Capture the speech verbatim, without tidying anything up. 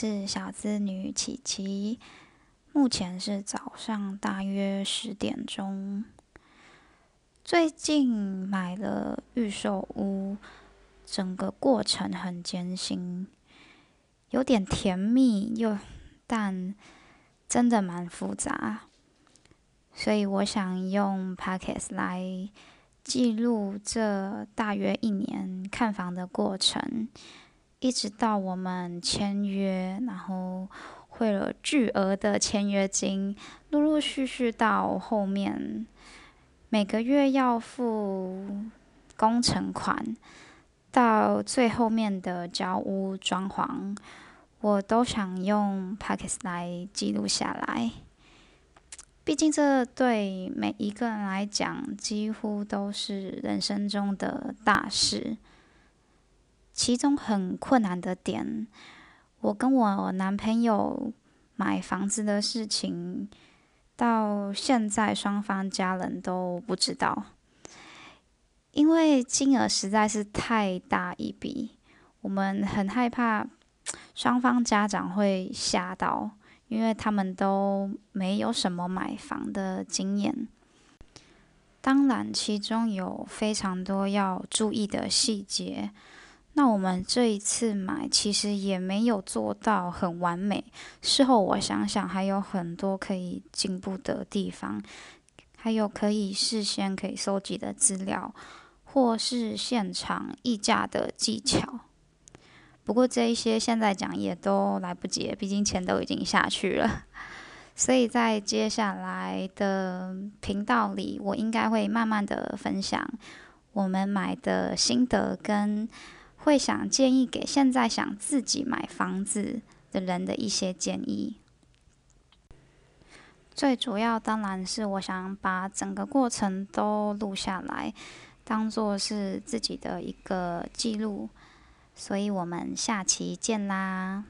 是小资女琪琪，目前是早上大约十点钟。最近买了预售屋，整个过程很艰辛，有点甜蜜又，但真的蛮复杂，所以我想用 Podcast 来记录这大约一年看房的过程。一直到我们签约，然后汇了巨额的签约金，陆陆续续到后面，每个月要付工程款，到最后面的交屋装潢，我都想用 Podcast 来记录下来。毕竟这对每一个人来讲，几乎都是人生中的大事。其中很困难的点，我跟我男朋友买房子的事情，到现在双方家人都不知道，因为金额实在是太大一笔，我们很害怕双方家长会吓到，因为他们都没有什么买房的经验。当然，其中有非常多要注意的细节。那我们这一次买其实也没有做到很完美，事后我想想还有很多可以进步的地方，还有可以事先可以收集的资料，或是现场议价的技巧。不过这一些现在讲也都来不及，毕竟钱都已经下去了。所以在接下来的频道里，我应该会慢慢的分享我们买的心得，跟会想建议给现在想自己买房子的人的一些建议。最主要当然是我想把整个过程都录下来，当作是自己的一个记录，所以我们下期见啦。